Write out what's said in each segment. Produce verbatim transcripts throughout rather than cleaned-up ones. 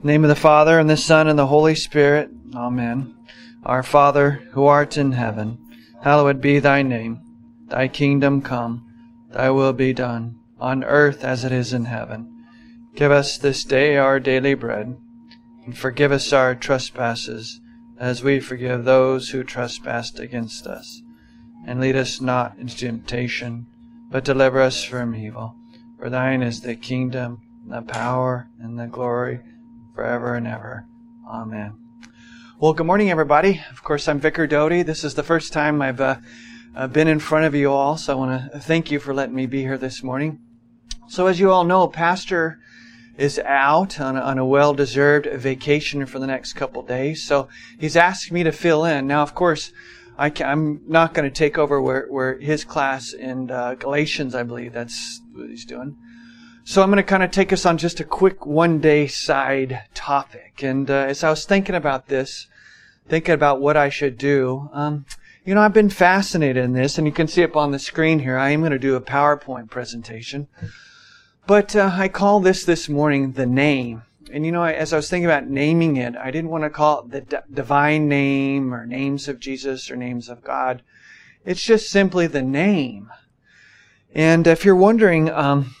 In the name of the Father, and the Son, and the Holy Spirit. Amen. Our Father, who art in heaven, hallowed be thy name. Thy kingdom come, thy will be done, on earth as it is in heaven. Give us this day our daily bread, and forgive us our trespasses, as we forgive those who trespass against us. And lead us not into temptation, but deliver us from evil. For thine is the kingdom, and the power, and the glory, forever and ever. Amen. Well, good morning, everybody. Of course, I'm Vicar Doty. This is the first time I've uh, uh, been in front of you all, so I want to thank you for letting me be here this morning. So as you all know, Pastor is out on a, on a well-deserved vacation for the next couple days, so he's asked me to fill in. Now, of course, I can, I'm not going to take over where, where his class in uh, Galatians, I believe that's what he's doing. So I'm going to kind of take us on just a quick one-day side topic. And uh, as I was thinking about this, thinking about what I should do, um, you know, I've been fascinated in this, and you can see up on the screen here, I am going to do a PowerPoint presentation. But uh, I call this this morning the name. And you know, as I was thinking about naming it, I didn't want to call it the d- divine name or names of Jesus or names of God. It's just simply the name. And if you're wondering, um,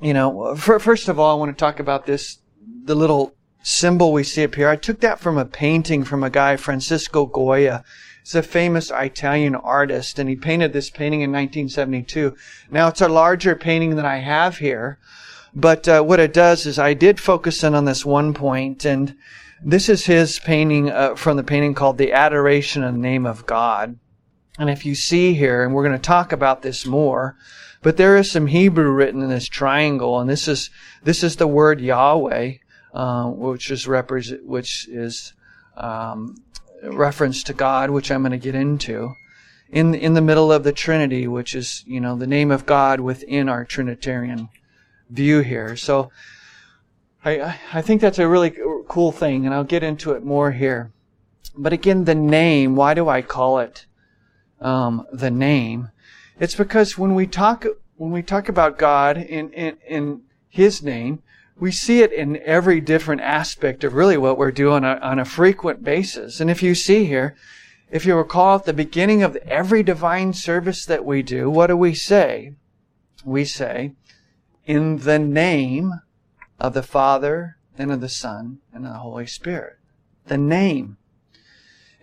you know, for, first of all, I want to talk about this, the little symbol we see up here. I took that from a painting from a guy, Francisco Goya. He's a famous Italian artist, and he painted this painting in nineteen seventy-two. Now, it's a larger painting than I have here. But uh, what it does is I did focus in on this one point, and this is his painting uh, from the painting called The Adoration in the Name of God. And if you see here, and we're going to talk about this more, but there is some Hebrew written in this triangle, and this is this is the word Yahweh, uh, which is repre- which is um, reference to God, which I'm going to get into. In in the middle of the Trinity, which is, you know, the name of God within our Trinitarian view here. So I I think that's a really cool thing, and I'll get into it more here. But again, the name, why do I call it um, the name? It's because when we talk when we talk about God in, in in His name, we see it in every different aspect of really what we're doing on a, on a frequent basis. And if you see here, if you recall at the beginning of every divine service that we do, what do we say? We say, in the name of the Father, and of the Son, and of the Holy Spirit. The name.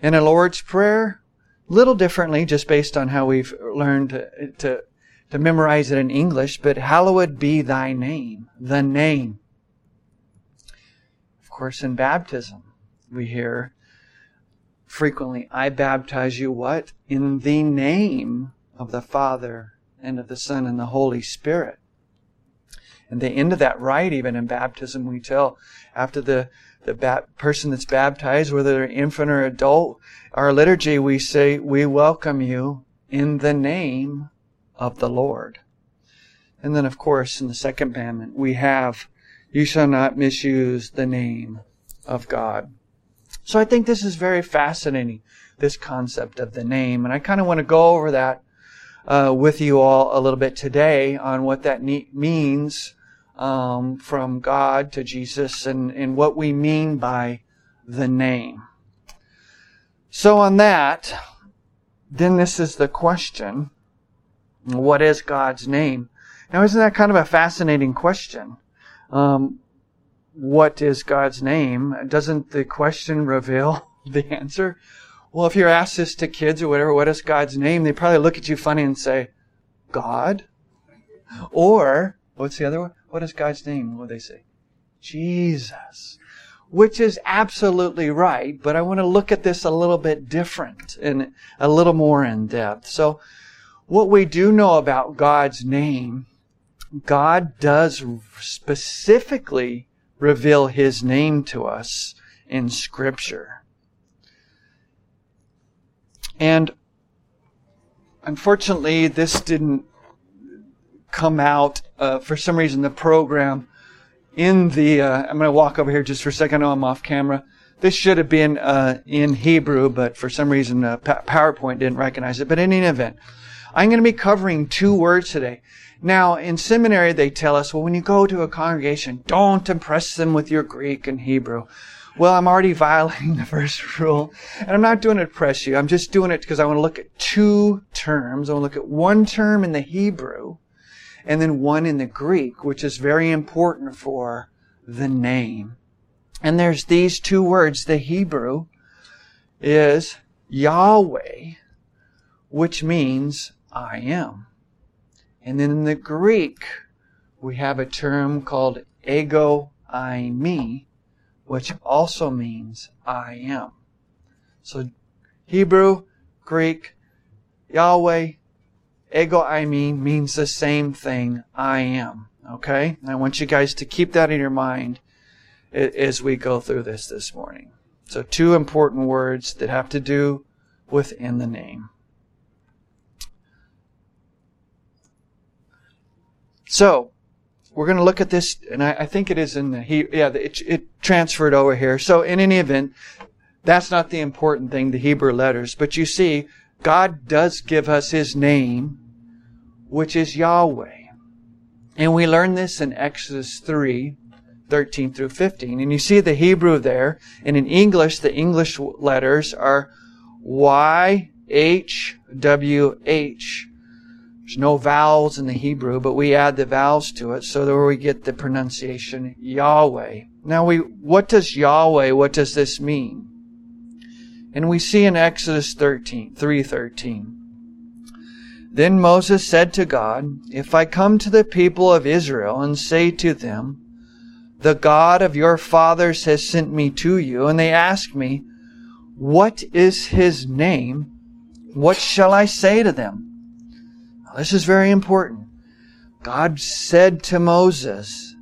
In a Lord's Prayer, little differently, just based on how we've learned to, to, to memorize it in English, but hallowed be thy name. The name. Of course, in baptism, we hear frequently, I baptize you what? In the name of the Father, and of the Son, and the Holy Spirit. And the end of that rite, even in baptism, we tell after the, the bat, person that's baptized, whether they're infant or adult, our liturgy, we say, we welcome you in the name of the Lord. And then, of course, in the second commandment, we have, you shall not misuse the name of God. So I think this is very fascinating, this concept of the name. And I kind of want to go over that Uh, with you all a little bit today on what that ne- means um, from God to Jesus and, and what we mean by the name. So on that, then this is the question, what is God's name? Now isn't that kind of a fascinating question? Um, what is God's name? Doesn't the question reveal the answer? Well, if you're asked this to kids or whatever, what is God's name? They probably look at you funny and say, God? Or, what's the other one? What is God's name? What do they say? Jesus. Which is absolutely right, but I want to look at this a little bit different and a little more in depth. So, what we do know about God's name, God does specifically reveal His name to us in Scripture. And unfortunately, this didn't come out, uh, for some reason, the program in the, uh, I'm going to walk over here just for a second. I know I'm off camera. This should have been uh, in Hebrew, but for some reason, uh, PowerPoint didn't recognize it. But in any event, I'm going to be covering two words today. Now, in seminary, they tell us, well, when you go to a congregation, don't impress them with your Greek and Hebrew. Well, I'm already violating the first rule. And I'm not doing it to impress you. I'm just doing it because I want to look at two terms. I want to look at one term in the Hebrew and then one in the Greek, which is very important for the name. And there's these two words. The Hebrew is Yahweh, which means I am. And then in the Greek, we have a term called ego eimi, which also means I am. So Hebrew, Greek, Yahweh, ego eimi means the same thing, I am. Okay? And I want you guys to keep that in your mind as we go through this this morning. So two important words that have to do with in the name. So, we're going to look at this, and I, I think it is in the, he, yeah, it, it transferred over here. So, in any event, that's not the important thing, the Hebrew letters. But you see, God does give us His name, which is Yahweh. And we learn this in Exodus three, thirteen through fifteen. And you see the Hebrew there, and in English, the English letters are Y H W H. There's no vowels in the Hebrew, but we add the vowels to it so that we get the pronunciation Yahweh. Now, we what does Yahweh, what does this mean? And we see in Exodus thirteen, three thirteen. Then Moses said to God, if I come to the people of Israel and say to them, the God of your fathers has sent me to you, and they ask me, what is his name? What shall I say to them? This is very important. God said to Moses,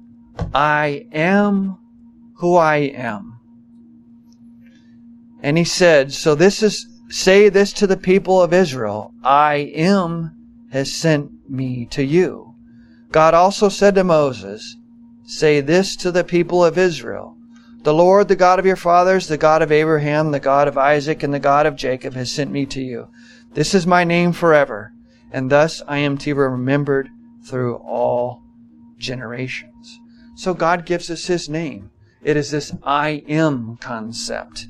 I am who I am. And he said, so this is, say this to the people of Israel, I am has sent me to you. God also said to Moses, say this to the people of Israel, the Lord, the God of your fathers, the God of Abraham, the God of Isaac, and the God of Jacob has sent me to you. This is my name forever. And thus I am to be remembered through all generations. So God gives us His name. It is this I am concept,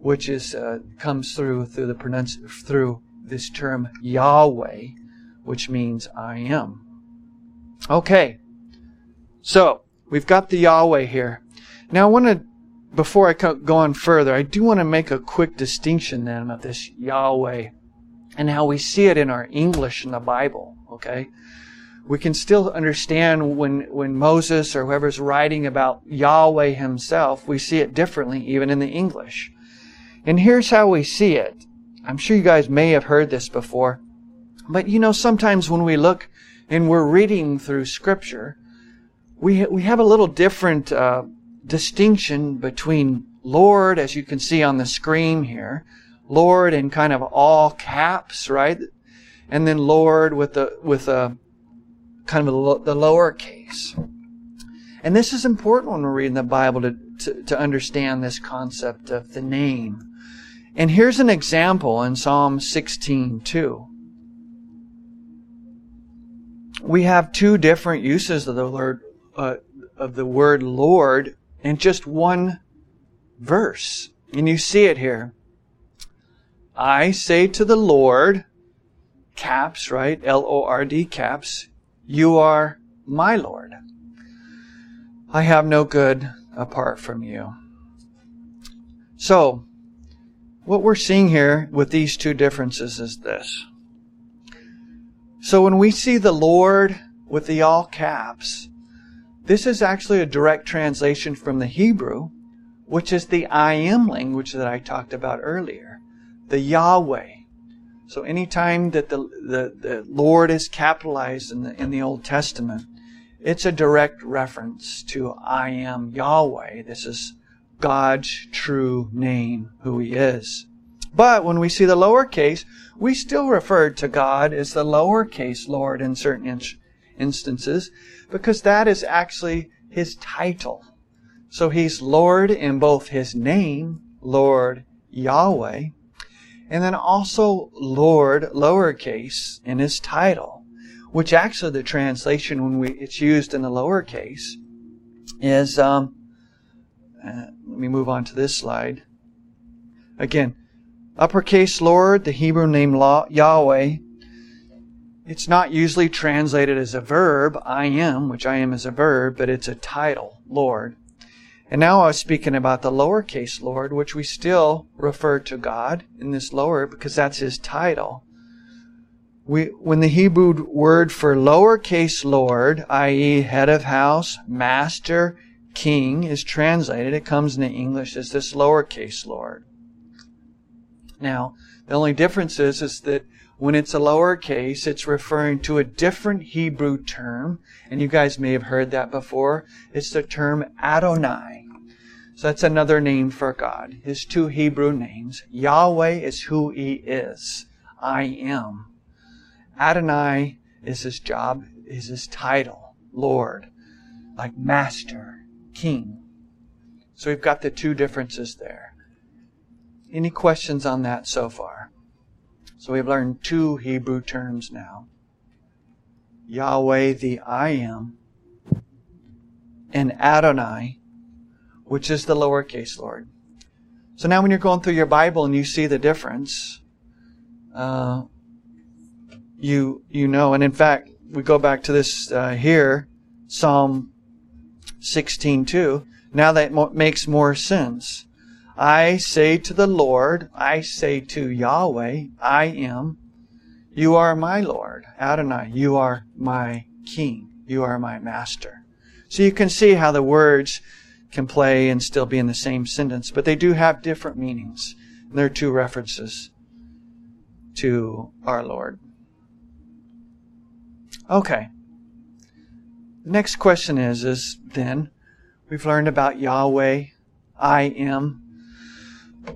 which is uh, comes through through the pronunci- through this term Yahweh, which means I am. Okay, so we've got the Yahweh here. Now I want to, before I go on further, I do want to make a quick distinction then of this Yahweh and how we see it in our English in the Bible, okay? We can still understand when, when Moses or whoever's writing about Yahweh himself, we see it differently even in the English. And here's how we see it. I'm sure you guys may have heard this before, but you know, sometimes when we look and we're reading through Scripture, we, we have a little different uh, distinction between Lord, as you can see on the screen here, Lord in kind of all caps, right? And then Lord with the with a kind of a, the lowercase. And this is important when we're reading the Bible to, to to understand this concept of the name. And here's an example in Psalm sixteen two. We have two different uses of the Lord uh, of the word Lord in just one verse, and you see it here. I say to the Lord, caps, right? L O R D, caps, you are my Lord. I have no good apart from you. So, what we're seeing here with these two differences is this. So when we see the Lord with the all caps, this is actually a direct translation from the Hebrew, which is the I am language that I talked about earlier. The Yahweh. So anytime that the, the, the Lord is capitalized in the, in the Old Testament, it's a direct reference to I am Yahweh. This is God's true name, who He is. But when we see the lowercase, we still refer to God as the lowercase Lord in certain in- instances, because that is actually His title. So He's Lord in both His name, Lord Yahweh, and then also Lord, lowercase, in His title. which actually the translation when we it's used in the lowercase is, um, uh, let me move on to this slide. Again, uppercase Lord, the Hebrew name Yahweh, it's not usually translated as a verb, I am, which I am is a verb, but it's a title, Lord. And now I was speaking about the lowercase Lord, which we still refer to God in this lower, because that's His title. We, when the Hebrew word for lowercase Lord, that is head of house, master, king, is translated, it comes into English as this lowercase Lord. Now, the only difference is, is that when it's a lowercase, it's referring to a different Hebrew term. And you guys may have heard that before. It's the term Adonai. So that's another name for God. His two Hebrew names. Yahweh is who He is. I am. Adonai is His job, is His title. Lord. Like master. King. So we've got the two differences there. Any questions on that so far? So we've learned two Hebrew terms now. Yahweh, the I am, and Adonai, which is the lowercase Lord. So now when you're going through your Bible and you see the difference, uh, you you know. And in fact, we go back to this uh, here, Psalm sixteen two. Now that mo- makes more sense. I say to the Lord, I say to Yahweh, I am, you are my Lord, Adonai, you are my King, you are my Master. So you can see how the words can play and still be in the same sentence, but they do have different meanings. And there are two references to our Lord. Okay. The next question is, is then, we've learned about Yahweh, I am.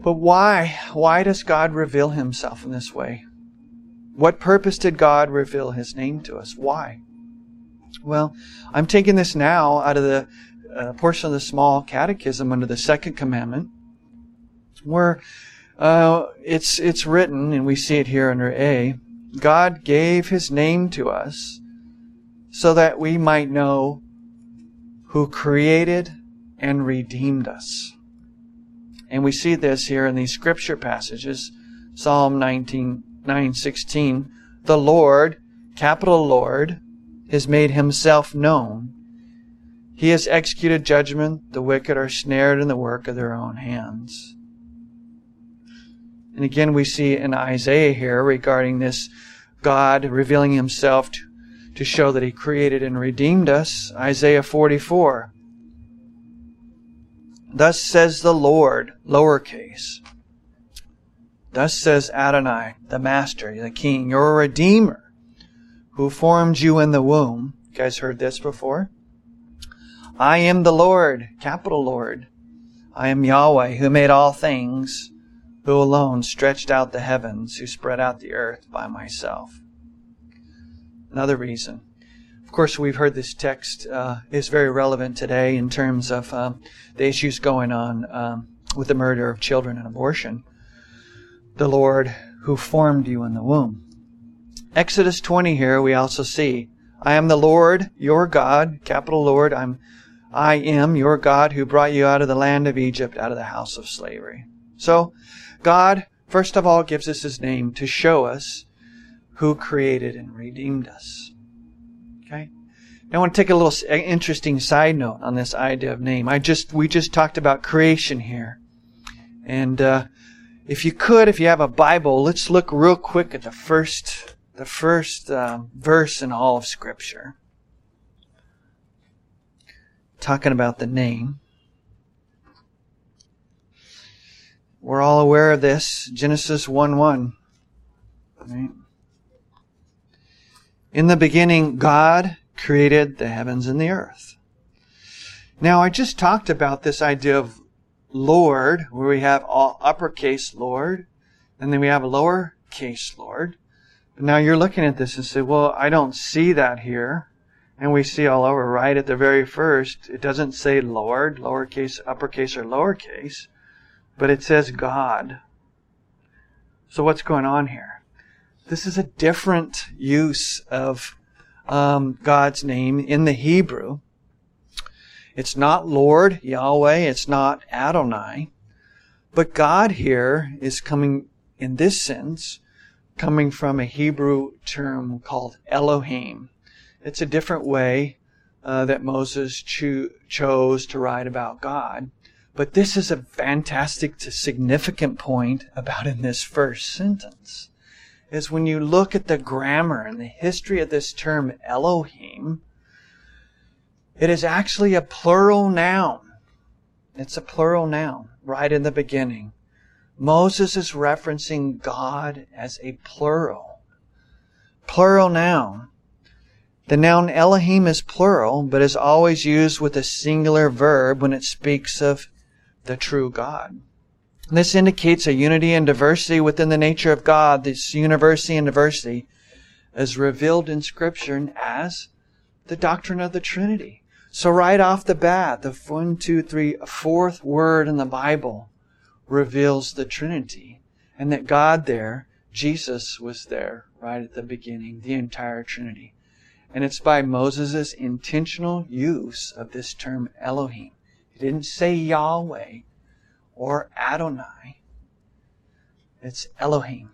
But why? Why does God reveal Himself in this way? What purpose did God reveal His name to us? Why? Well, I'm taking this now out of the uh, portion of the small catechism under the second commandment, where uh, it's it's written, and we see it here under A, God gave His name to us so that we might know who created and redeemed us. And we see this here in these scripture passages. Psalm nineteen, nine sixteen. The Lord, capital Lord, has made Himself known. He has executed judgment. The wicked are snared in the work of their own hands. And again, we see in Isaiah here regarding this God revealing Himself to, to show that He created and redeemed us. Isaiah forty-four. Thus says the Lord, lowercase. Thus says Adonai, the Master, the King, your Redeemer, who formed you in the womb. You guys heard this before? I am the Lord, capital Lord. I am Yahweh, who made all things, who alone stretched out the heavens, who spread out the earth by myself. Another reason. Of course, we've heard this text uh, is very relevant today in terms of um, the issues going on um, with the murder of children and abortion. The Lord who formed you in the womb. Exodus twenty here we also see, I am the Lord, your God, capital Lord, I'm, I am your God who brought you out of the land of Egypt, out of the house of slavery. So, God, first of all, gives us His name to show us who created and redeemed us. Okay. Now I want to take a little interesting side note on this idea of name. I just we just talked about creation here, and uh, if you could, if you have a Bible, let's look real quick at the first the first uh, verse in all of Scripture, talking about the name. We're all aware of this, Genesis one one, right? In the beginning, God created the heavens and the earth. Now, I just talked about this idea of Lord, where we have all uppercase Lord, and then we have a lowercase Lord. But now you're looking at this and say, well, I don't see that here. And we see all over, right at the very first, it doesn't say Lord, lowercase, uppercase, or lowercase, but it says God. So what's going on here? This is a different use of um, God's name in the Hebrew. It's not Lord, Yahweh. It's not Adonai. But God here is coming, in this sense, coming from a Hebrew term called Elohim. It's a different way uh, that Moses cho- chose to write about God. But this is a fantastic to significant point about in this first sentence. Is when you look at the grammar and the history of this term Elohim, it is actually a plural noun. It's a plural noun right in the beginning. Moses is referencing God as a plural. Plural noun. The noun Elohim is plural, but is always used with a singular verb when it speaks of the true God. And this indicates a unity and diversity within the nature of God. This university and diversity is revealed in Scripture as the doctrine of the Trinity. So right off the bat, the one, two, three, fourth word in the Bible reveals the Trinity, and that God there, Jesus was there right at the beginning, the entire Trinity. And it's by Moses' intentional use of this term Elohim. He didn't say Yahweh or Adonai. It's Elohim.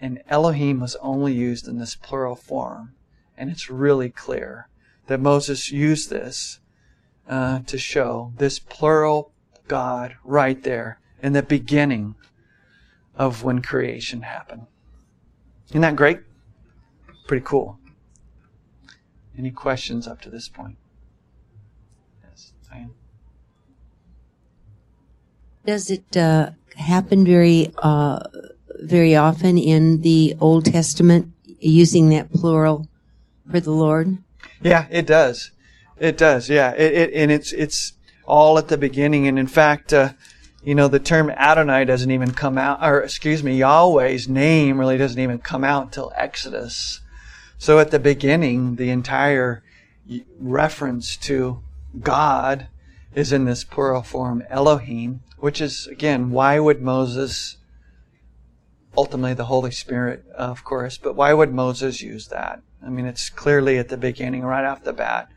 And Elohim was only used in this plural form. And it's really clear that Moses used this uh, to show this plural God right there in the beginning of when creation happened. Isn't that great? Pretty cool. Any questions up to this point? Yes, Diane. Does it uh, happen very, uh, very often in the Old Testament, using that plural for the Lord? Yeah, it does. It does. Yeah, it, it and it's it's all at the beginning, and in fact. Uh, You know, the term Adonai doesn't even come out, or excuse me, Yahweh's name really doesn't even come out till Exodus. So at the beginning, the entire reference to God is in this plural form, Elohim, which is, again, why would Moses, ultimately the Holy Spirit, of course, but why would Moses use that? I mean, it's clearly at the beginning, right off the bat,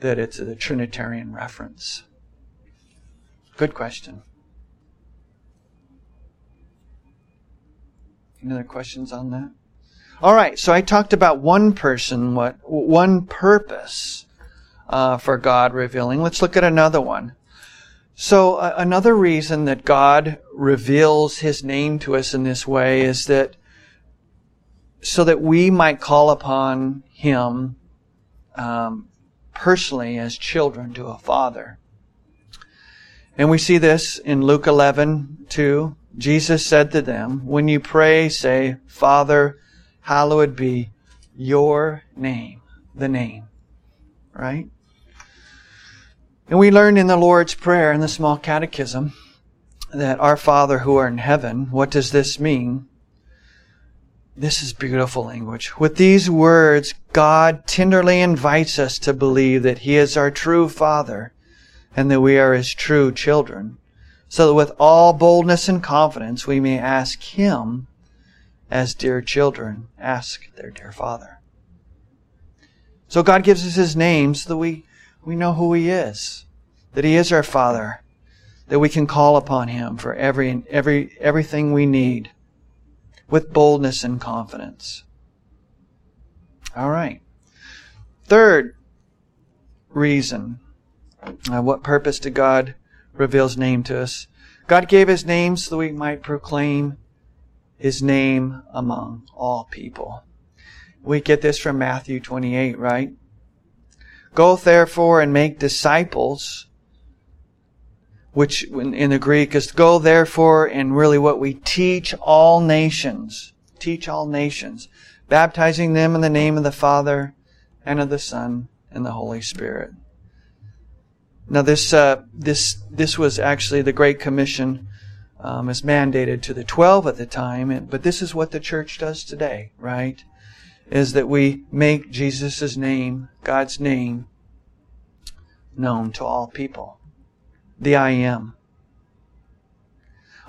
that it's a Trinitarian reference. Good question. Any other questions on that? All right, so I talked about one person, what one purpose uh, for God revealing. Let's look at another one. So uh, another reason that God reveals His name to us in this way is that so that we might call upon Him um, personally as children to a father. And we see this in Luke eleven two. Jesus said to them, when you pray, say, Father, hallowed be your name, the name, right? And we learned in the Lord's Prayer in the small catechism that our Father who art in heaven, what does this mean? This is beautiful language. With these words, God tenderly invites us to believe that He is our true Father and that we are His true children. So that with all boldness and confidence we may ask Him as dear children ask their dear Father. So God gives us His name so that we, we know who He is, that He is our Father, that we can call upon Him for every every everything we need with boldness and confidence. All right. Third reason. Uh, what purpose did God reveals name to us? God gave His name so that we might proclaim His name among all people. We get this from Matthew twenty-eight, right? Go therefore and make disciples, which in the Greek is go therefore, and really what we teach all nations, teach all nations, baptizing them in the name of the Father and of the Son and the Holy Spirit. Now this uh, this this was actually the Great Commission um, is mandated to the twelve at the time, but this is what the church does today, right? Is that we make Jesus' name, God's name, known to all people. The I Am.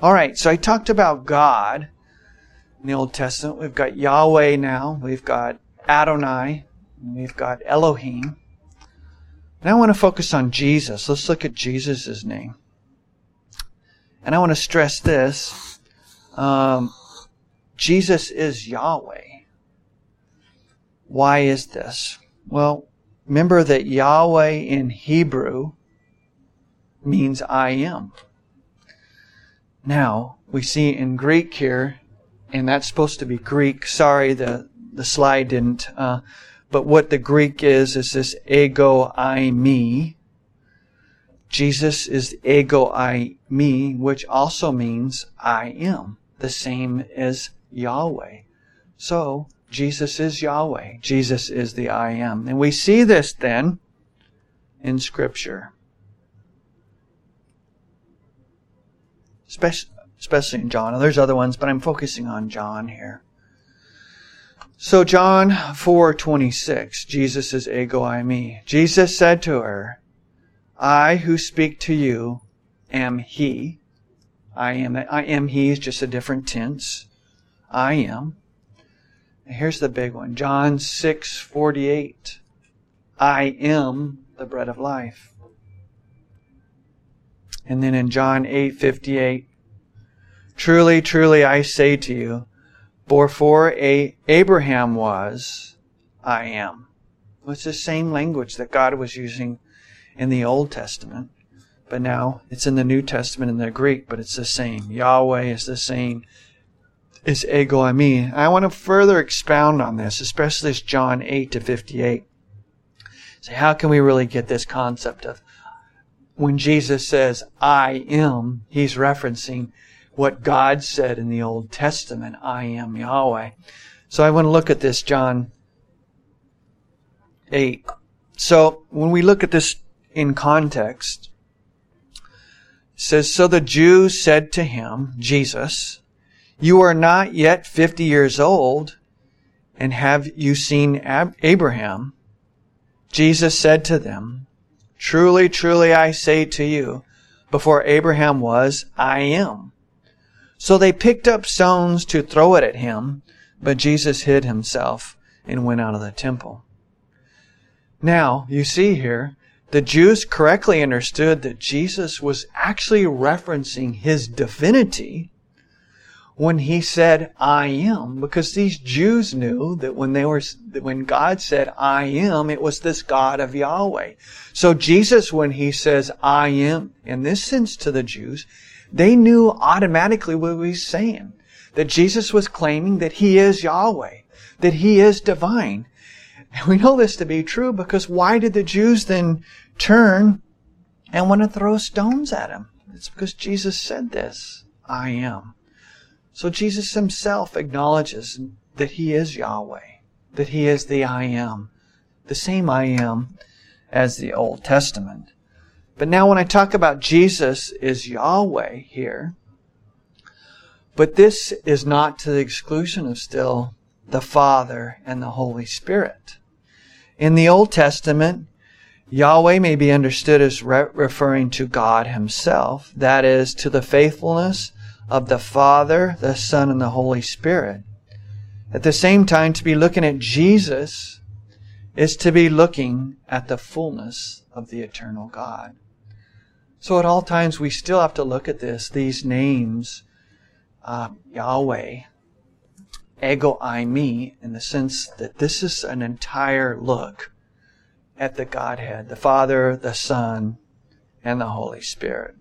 All right, so I talked about God in the Old Testament. We've got Yahweh now. We've got Adonai. We've got Elohim. And I want to focus on Jesus. Let's look at Jesus' name. And I want to stress this. Um, Jesus is Yahweh. Why is this? Well, remember that Yahweh in Hebrew means I am. Now, we see in Greek here, and that's supposed to be Greek. Sorry, the, the slide didn't. Uh, but what the Greek is, is this ego eimi. Jesus is ego eimi, which also means I am, the same as Yahweh. So, Jesus is Yahweh. Jesus is the I am. And we see this then in Scripture. Especially in John. There's other ones, but I'm focusing on John here. So John four twenty-six, Jesus is ego eimi. Jesus said to her, I who speak to you am He. I am. I am He is just a different tense. I am. And here's the big one. John six forty-eight. I am the bread of life. And then in John eight fifty-eight, truly, truly, I say to you, before Abraham was, I am. Well, it's the same language that God was using in the Old Testament, but now it's in the New Testament in the Greek, but it's the same. Yahweh is the same. It's ego eimi. I want to further expound on this, especially this John eight to fifty-eight. So how can we really get this concept of when Jesus says, I am, He's referencing what God said in the Old Testament, I am Yahweh. So I want to look at this, John eight. So when we look at this in context, it says, so the Jews said to Him, Jesus, you are not yet fifty years old, and have you seen Ab- Abraham? Jesus said to them, truly, truly, I say to you, before Abraham was, I am. So they picked up stones to throw it at Him, but Jesus hid Himself and went out of the temple. Now, you see here, the Jews correctly understood that Jesus was actually referencing His divinity when He said, I am, because these Jews knew that when they were, that when God said, I am, it was this God of Yahweh. So Jesus, when He says, I am, in this sense to the Jews, they knew automatically what He was saying. That Jesus was claiming that He is Yahweh, that He is divine. And we know this to be true because why did the Jews then turn and want to throw stones at Him? It's because Jesus said this, I am. So Jesus Himself acknowledges that He is Yahweh, that He is the I am, the same I am as the Old Testament. But now when I talk about Jesus is Yahweh here, but this is not to the exclusion of still the Father and the Holy Spirit. In the Old Testament, Yahweh may be understood as re- referring to God Himself, that is, to the faithfulness of the Father, the Son, and the Holy Spirit. At the same time, to be looking at Jesus is to be looking at the fullness of the eternal God. So at all times, we still have to look at this, these names, uh, Yahweh, ego eimi, in the sense that this is an entire look at the Godhead, the Father, the Son, and the Holy Spirit.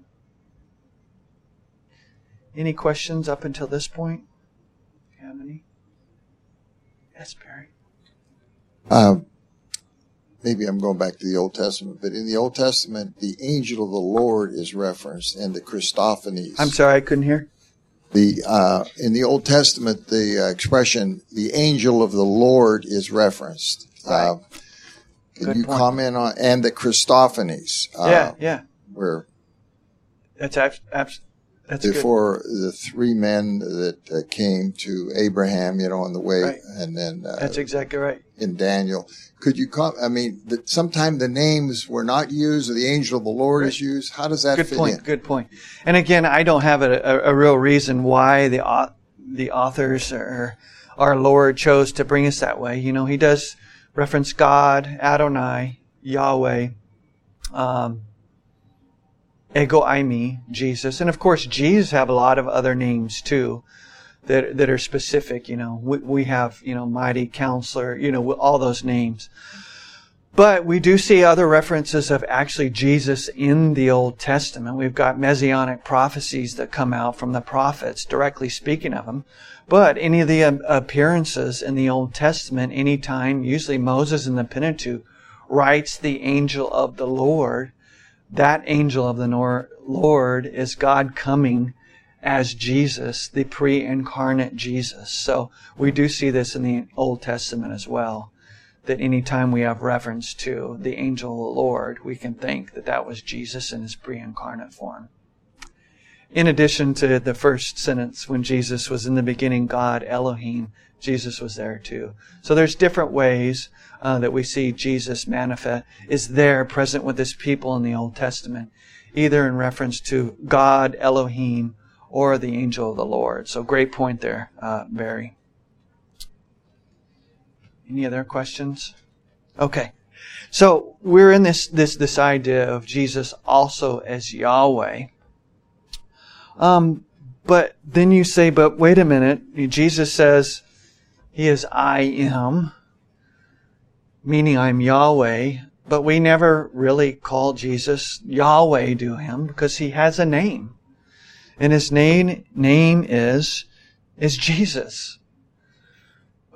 Any questions up until this point? Do you have any? Yes, Barry. Uh, maybe I'm going back to the Old Testament, but in the Old Testament, the angel of the Lord is referenced in the Christophanies. I'm sorry, I couldn't hear. The uh, in the Old Testament, the uh, expression, the angel of the Lord is referenced. Right. Uh, can Good you point. comment on, and the Christophanies? Uh, yeah, yeah. Where? That's absolutely. Abs- That's before good. The three men that uh, came to Abraham, you know, on the way, right. and then uh, that's exactly right. In Daniel, could you? Com- I mean, that sometimes the names were not used, or the angel of the Lord right. is used. How does that good fit point, in? Good point. Good point. And again, I don't have a, a, a real reason why the uh, the authors or our Lord chose to bring us that way. You know, He does reference God, Adonai, Yahweh, um, ego eimi, Jesus. And of course, Jesus have a lot of other names too that that are specific. You know, we, we have, you know, mighty counselor, you know, all those names. But we do see other references of actually Jesus in the Old Testament. We've got messianic prophecies that come out from the prophets directly speaking of him. But any of the appearances in the Old Testament, any time, usually Moses in the Pentateuch writes the angel of the Lord, that angel of the Lord is God coming as Jesus, the pre-incarnate Jesus. So we do see this in the Old Testament as well. That any time we have reference to the angel of the Lord, we can think that that was Jesus in his pre-incarnate form. In addition to the first sentence, when Jesus was in the beginning, God, Elohim, Jesus was there too. So there's different ways uh, that we see Jesus manifest, is there, present with his people in the Old Testament, either in reference to God, Elohim, or the angel of the Lord. So great point there, uh, Barry. Any other questions? Okay. So we're in this this this idea of Jesus also as Yahweh. Um, but then you say, but wait a minute. Jesus says he is I am, meaning I'm Yahweh. But we never really call Jesus Yahweh to him because he has a name. And his name name is is Jesus.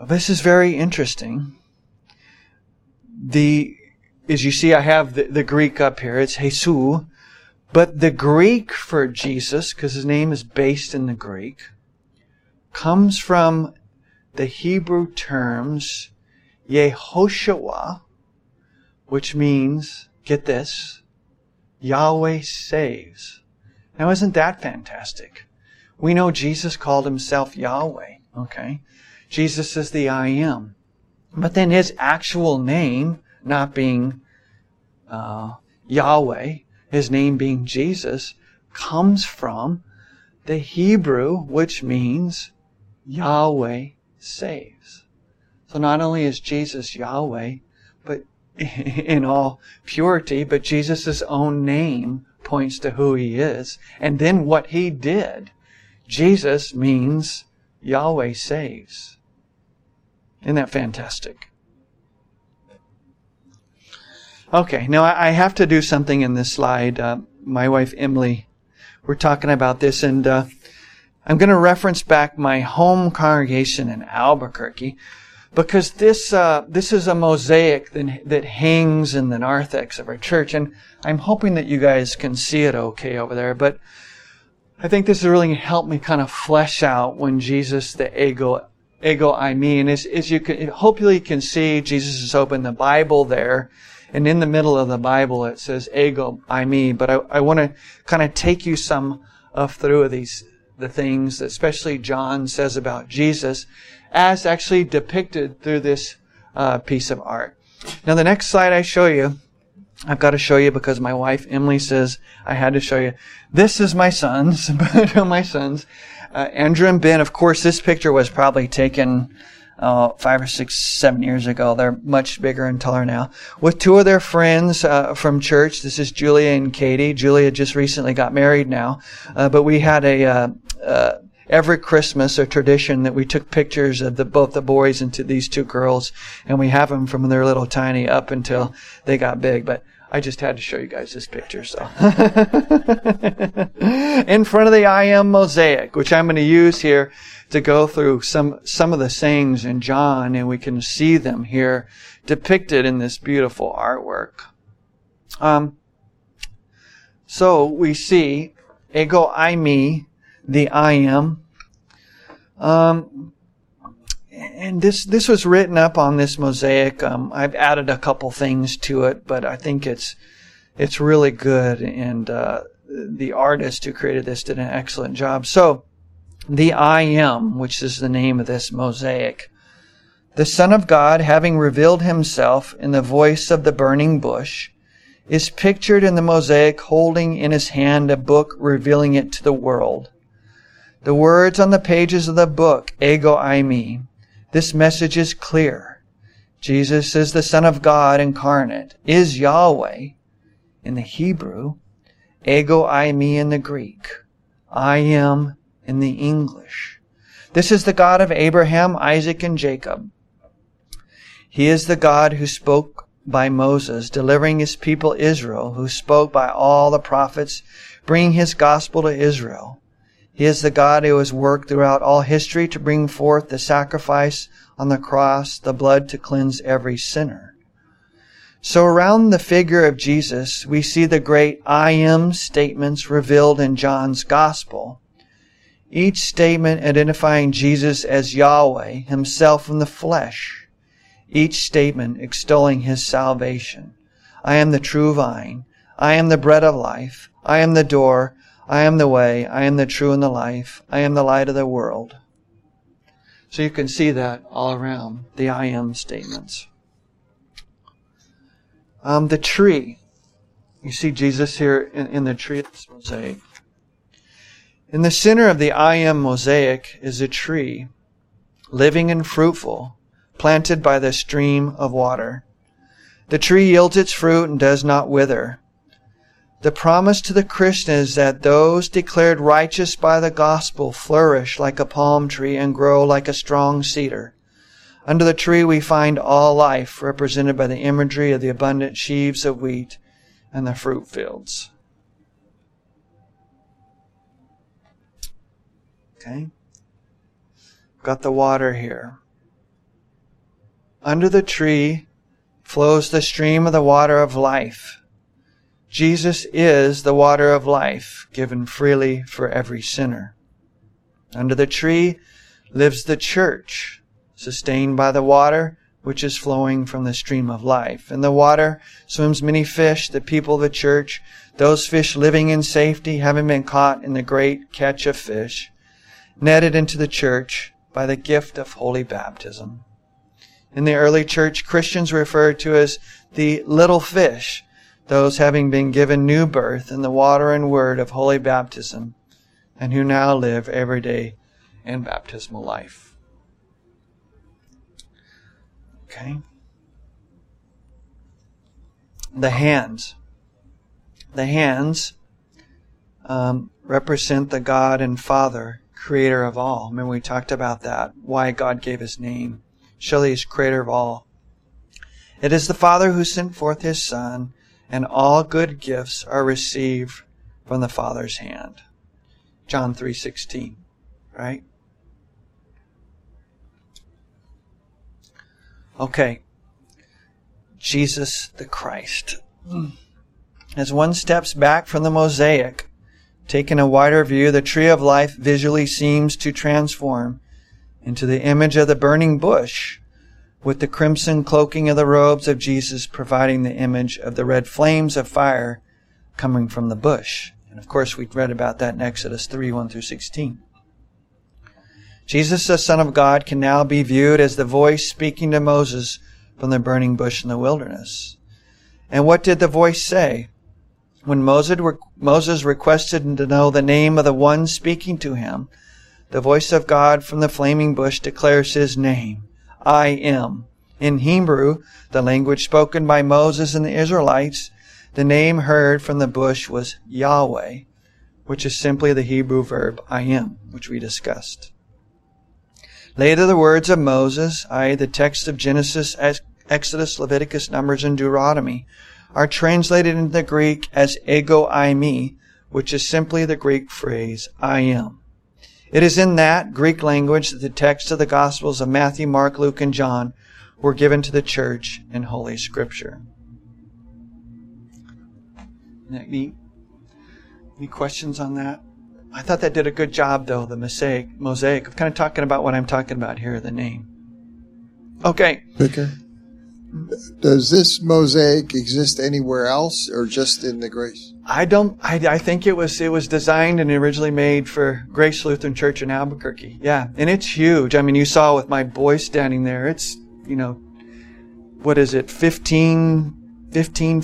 This is very interesting. The, as you see, I have the, the Greek up here. It's Jesus. But the Greek for Jesus, because his name is based in the Greek, comes from the Hebrew terms Yehoshua, which means, get this, Yahweh saves. Now, isn't that fantastic? We know Jesus called himself Yahweh, okay? Jesus is the I am. But then his actual name, not being uh, Yahweh, his name being Jesus, comes from the Hebrew, which means Yahweh saves. So not only is Jesus Yahweh, but in all purity, but Jesus' own name points to who he is. And then what he did, Jesus means Yahweh saves. Isn't that fantastic? Okay, now I have to do something in this slide. Uh, my wife, Emily, we're talking about this, and uh, I'm going to reference back my home congregation in Albuquerque, because this uh, this is a mosaic that, that hangs in the narthex of our church, and I'm hoping that you guys can see it okay over there, but I think this has really helped me kind of flesh out when Jesus, the ego, Ego, I mean, is, is you can, hopefully you can see Jesus has opened the Bible there. And in the middle of the Bible, it says, ego, I mean. But I, I want to kind of take you some of through these, the things that especially John says about Jesus as actually depicted through this uh, piece of art. Now, the next slide I show you, I've got to show you because my wife, Emily, says I had to show you. This is my sons, my sons. Uh, Andrew and Ben, of course, this picture was probably taken uh, five or six, seven years ago. They're much bigger and taller now. With two of their friends uh, from church, this is Julia and Katie. Julia just recently got married now, uh, but we had a uh, uh, every Christmas a tradition that we took pictures of the, both the boys and to these two girls, and we have them from their little tiny up until they got big, but I just had to show you guys this picture. So, in front of the I Am mosaic, which I'm going to use here to go through some some of the sayings in John, and we can see them here depicted in this beautiful artwork. Um. So we see ego eimi, the I Am. Um. And this this was written up on this mosaic. Um, I've added a couple things to it, but I think it's it's really good. And uh, the artist who created this did an excellent job. So, the I Am, which is the name of this mosaic, the Son of God, having revealed himself in the voice of the burning bush, is pictured in the mosaic holding in his hand a book revealing it to the world. The words on the pages of the book, ego eimi. This message is clear. Jesus is the Son of God incarnate, is Yahweh in the Hebrew, ego eimi in the Greek, I am in the English. This is the God of Abraham, Isaac, and Jacob. He is the God who spoke by Moses, delivering his people Israel, who spoke by all the prophets, bringing his gospel to Israel. He is the God who has worked throughout all history to bring forth the sacrifice on the cross, the blood to cleanse every sinner. So around the figure of Jesus, we see the great I am statements revealed in John's gospel. Each statement identifying Jesus as Yahweh, himself in the flesh. Each statement extolling his salvation. I am the true vine. I am the bread of life. I am the door. I am the way. I am the true and the life. I am the light of the world. So you can see that all around, the I am statements. Um, the tree. You see Jesus here in, in the tree of this mosaic. In the center of the I am mosaic is a tree, living and fruitful, planted by the stream of water. The tree yields its fruit and does not wither. The promise to the Christian is that those declared righteous by the gospel flourish like a palm tree and grow like a strong cedar. Under the tree we find all life, represented by the imagery of the abundant sheaves of wheat and the fruit fields. Okay. Got the water here. Under the tree flows the stream of the water of life. Jesus is the water of life, given freely for every sinner. Under the tree lives the church, sustained by the water which is flowing from the stream of life. In the water swims many fish, the people of the church, those fish living in safety, having been caught in the great catch of fish, netted into the church by the gift of holy baptism. In the early church, Christians were referred to as the little fish, those having been given new birth in the water and word of holy baptism, and who now live every day in baptismal life. Okay. The hands. The hands um, represent the God and Father, creator of all. Remember we talked about that, why God gave his name. Surely he's creator of all. It is the Father who sent forth his Son, and all good gifts are received from the Father's hand. John three sixteen, right? Okay. Jesus the Christ. As one steps back from the mosaic, taking a wider view, the tree of life visually seems to transform into the image of the burning bush, with the crimson cloaking of the robes of Jesus providing the image of the red flames of fire coming from the bush. And of course, we read about that in Exodus three, one through sixteen. Jesus, the Son of God, can now be viewed as the voice speaking to Moses from the burning bush in the wilderness. And what did the voice say? When Moses requested to know the name of the one speaking to him, the voice of God from the flaming bush declares his name. I am. In Hebrew, the language spoken by Moses and the Israelites, the name heard from the bush was Yahweh, which is simply the Hebrew verb I am, which we discussed. Later, the words of Moses, that is the text of Genesis, Exodus, Leviticus, Numbers, and Deuteronomy, are translated into the Greek as ego eimi, which is simply the Greek phrase I am. It is in that Greek language that the texts of the Gospels of Matthew, Mark, Luke, and John were given to the church in Holy Scripture. Isn't that neat? Any questions on that? I thought that did a good job, though, the mosaic. mosaic. I'm kind of talking about what I'm talking about here, the name. Okay. Okay. Does this mosaic exist anywhere else, or just in the Grace? I don't. I, I think it was it was designed and originally made for Grace Lutheran Church in Albuquerque. Yeah, and it's huge. I mean, you saw with my boy standing there. It's you know, what is it? fifteen, fifteen,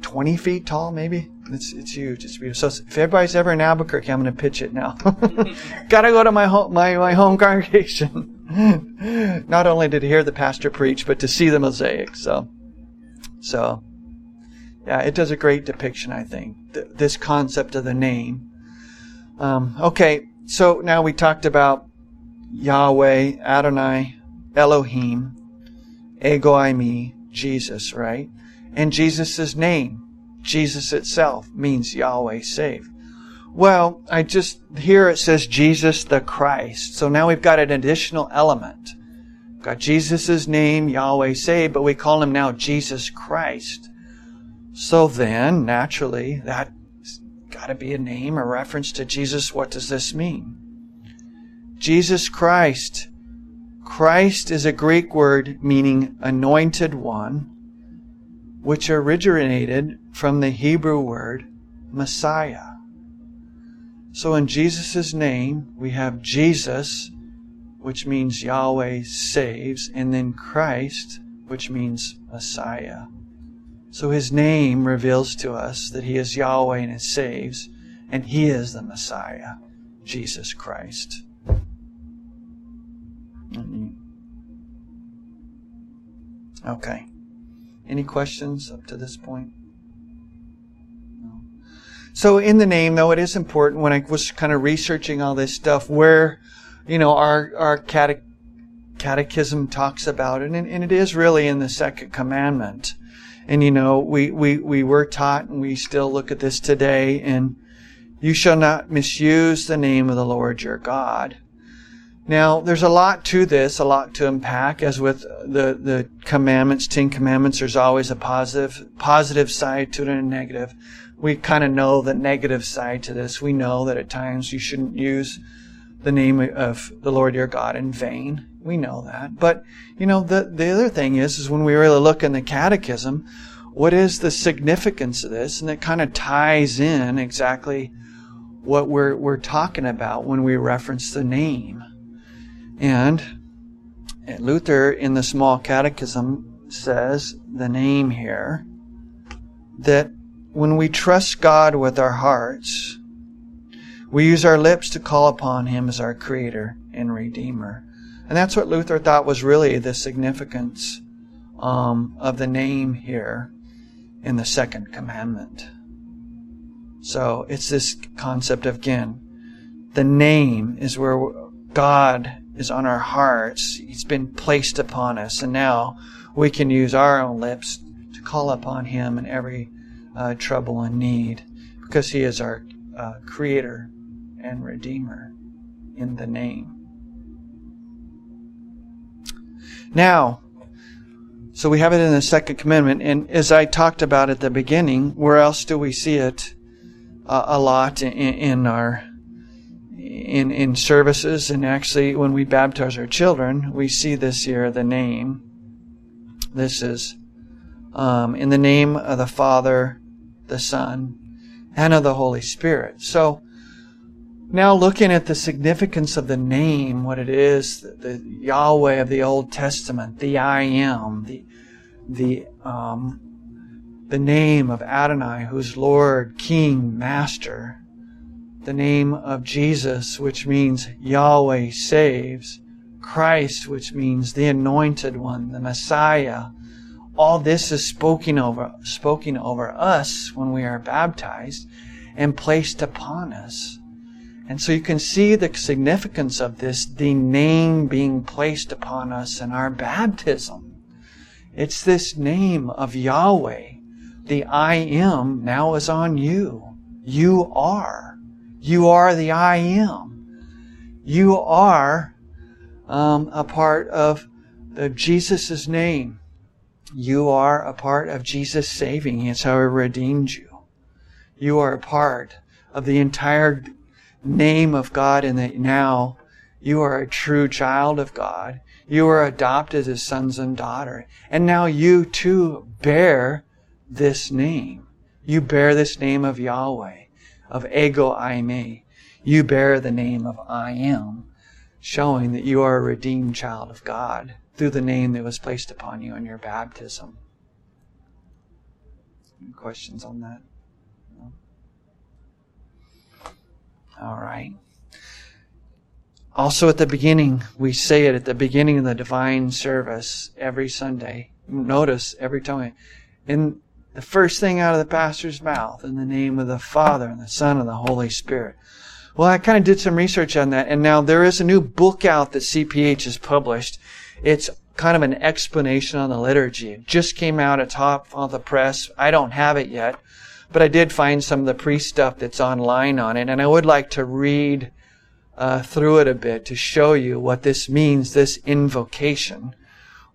twenty feet tall, maybe. It's it's huge. It's beautiful. So if everybody's ever in Albuquerque, I'm going to pitch it now. Got to go to my home my my home congregation. Not only to hear the pastor preach, but to see the mosaic. So, so yeah, it does a great depiction, I think, th- this concept of the name. Um, okay, so now we talked about Yahweh, Adonai, Elohim, ego eimi, Jesus, right? And Jesus' name, Jesus itself, means Yahweh saved. Well, I just, here it says Jesus the Christ. So now we've got an additional element. We've got Jesus' name, Yahweh saved, but we call him now Jesus Christ. So then, naturally, that's got to be a name, a reference to Jesus. What does this mean? Jesus Christ. Christ is a Greek word meaning anointed one, which originated from the Hebrew word Messiah. So in Jesus' name, we have Jesus, which means Yahweh saves, and then Christ, which means Messiah. So his name reveals to us that he is Yahweh and he saves, and he is the Messiah, Jesus Christ. Okay. Any questions up to this point? So in the name, though, it is important, when I was kind of researching all this stuff, where, you know, our, our cate- catechism talks about it, and, and it is really in the second commandment. And, you know, we, we, we were taught, and we still look at this today, and you shall not misuse the name of the Lord your God. Now, there's a lot to this, a lot to unpack. As with the, the commandments, Ten Commandments, there's always a positive, positive side to it and a negative. We kind of know the negative side to this. We know that at times you shouldn't use the name of the Lord your God in vain. We know that. But, you know, the, the other thing is, is when we really look in the catechism, what is the significance of this? And it kind of ties in exactly what we're, we're talking about when we reference the name. And Luther, in the small catechism, says the name here, that when we trust God with our hearts, we use our lips to call upon him as our Creator and Redeemer. And that's what Luther thought was really the significance um, of the name here in the second commandment. So it's this concept of, again, the name is where God is on our hearts. He's been placed upon us. And now we can use our own lips to call upon him in every Uh, trouble and need, because he is our uh, Creator and Redeemer in the name. Now, so we have it in the Second Commandment, and as I talked about at the beginning, where else do we see it uh, a lot in, in our in in services, and actually when we baptize our children, we see this here, the name. This is um, in the name of the Father, the Son, and of the Holy Spirit. So now looking at the significance of the name, what it is, the, the Yahweh of the Old Testament, the I Am, the the um the name of Adonai, who's Lord, King, Master, the name of Jesus, which means Yahweh saves, Christ, which means the Anointed One, the Messiah. All this is spoken over, spoken over us when we are baptized and placed upon us. And so you can see the significance of this, the name being placed upon us in our baptism. It's this name of Yahweh, the I Am, now is on you. You are. You are the I Am. You are um, a part of, of Jesus' name. You are a part of Jesus saving. It's how he redeemed you. You are a part of the entire name of God, and that now you are a true child of God. You are adopted as sons and daughters. And now you too bear this name. You bear this name of Yahweh, of ego eimi. You bear the name of I Am, showing that you are a redeemed child of God through the name that was placed upon you in your baptism. Any questions on that? No? All right. Also at the beginning, we say it at the beginning of the divine service every Sunday. Notice every time. And the first thing out of the pastor's mouth, in the name of the Father and the Son and the Holy Spirit. Well, I kind of did some research on that, and now there is a new book out that C P H has published. It's kind of an explanation on the liturgy. It just came out at top of the press. I don't have it yet, but I did find some of the pre-stuff that's online on it, and I would like to read uh, through it a bit to show you what this means, this invocation,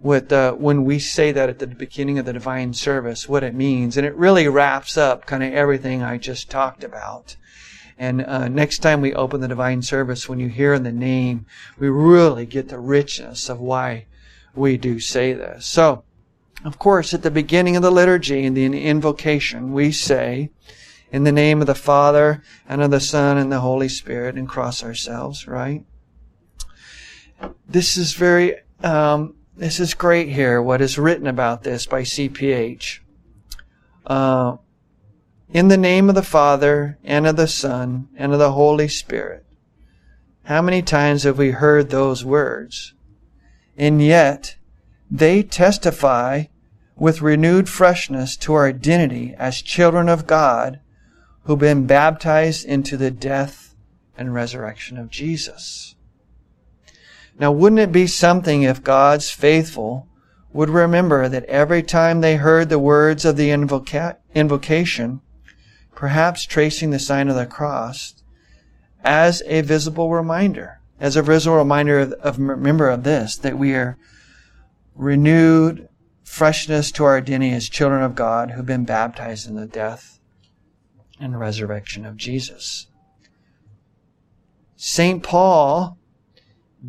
with uh, when we say that at the beginning of the divine service, what it means. And it really wraps up kind of everything I just talked about. And uh, next time we open the divine service, when you hear in the name, we really get the richness of why we do say this. So, of course, at the beginning of the liturgy and in the invocation, we say, in the name of the Father and of the Son and the Holy Spirit, and cross ourselves, right? This is very, um, this is great here, what is written about this by C P H. Uh, In the name of the Father, and of the Son, and of the Holy Spirit. How many times have we heard those words? And yet, they testify with renewed freshness to our identity as children of God who've been baptized into the death and resurrection of Jesus. Now, wouldn't it be something if God's faithful would remember that every time they heard the words of the invoca- invocation, perhaps tracing the sign of the cross as a visible reminder, as a visible reminder of, of remember of this, that we are renewed freshness to our identity as children of God who've been baptized in the death and resurrection of Jesus. Saint Paul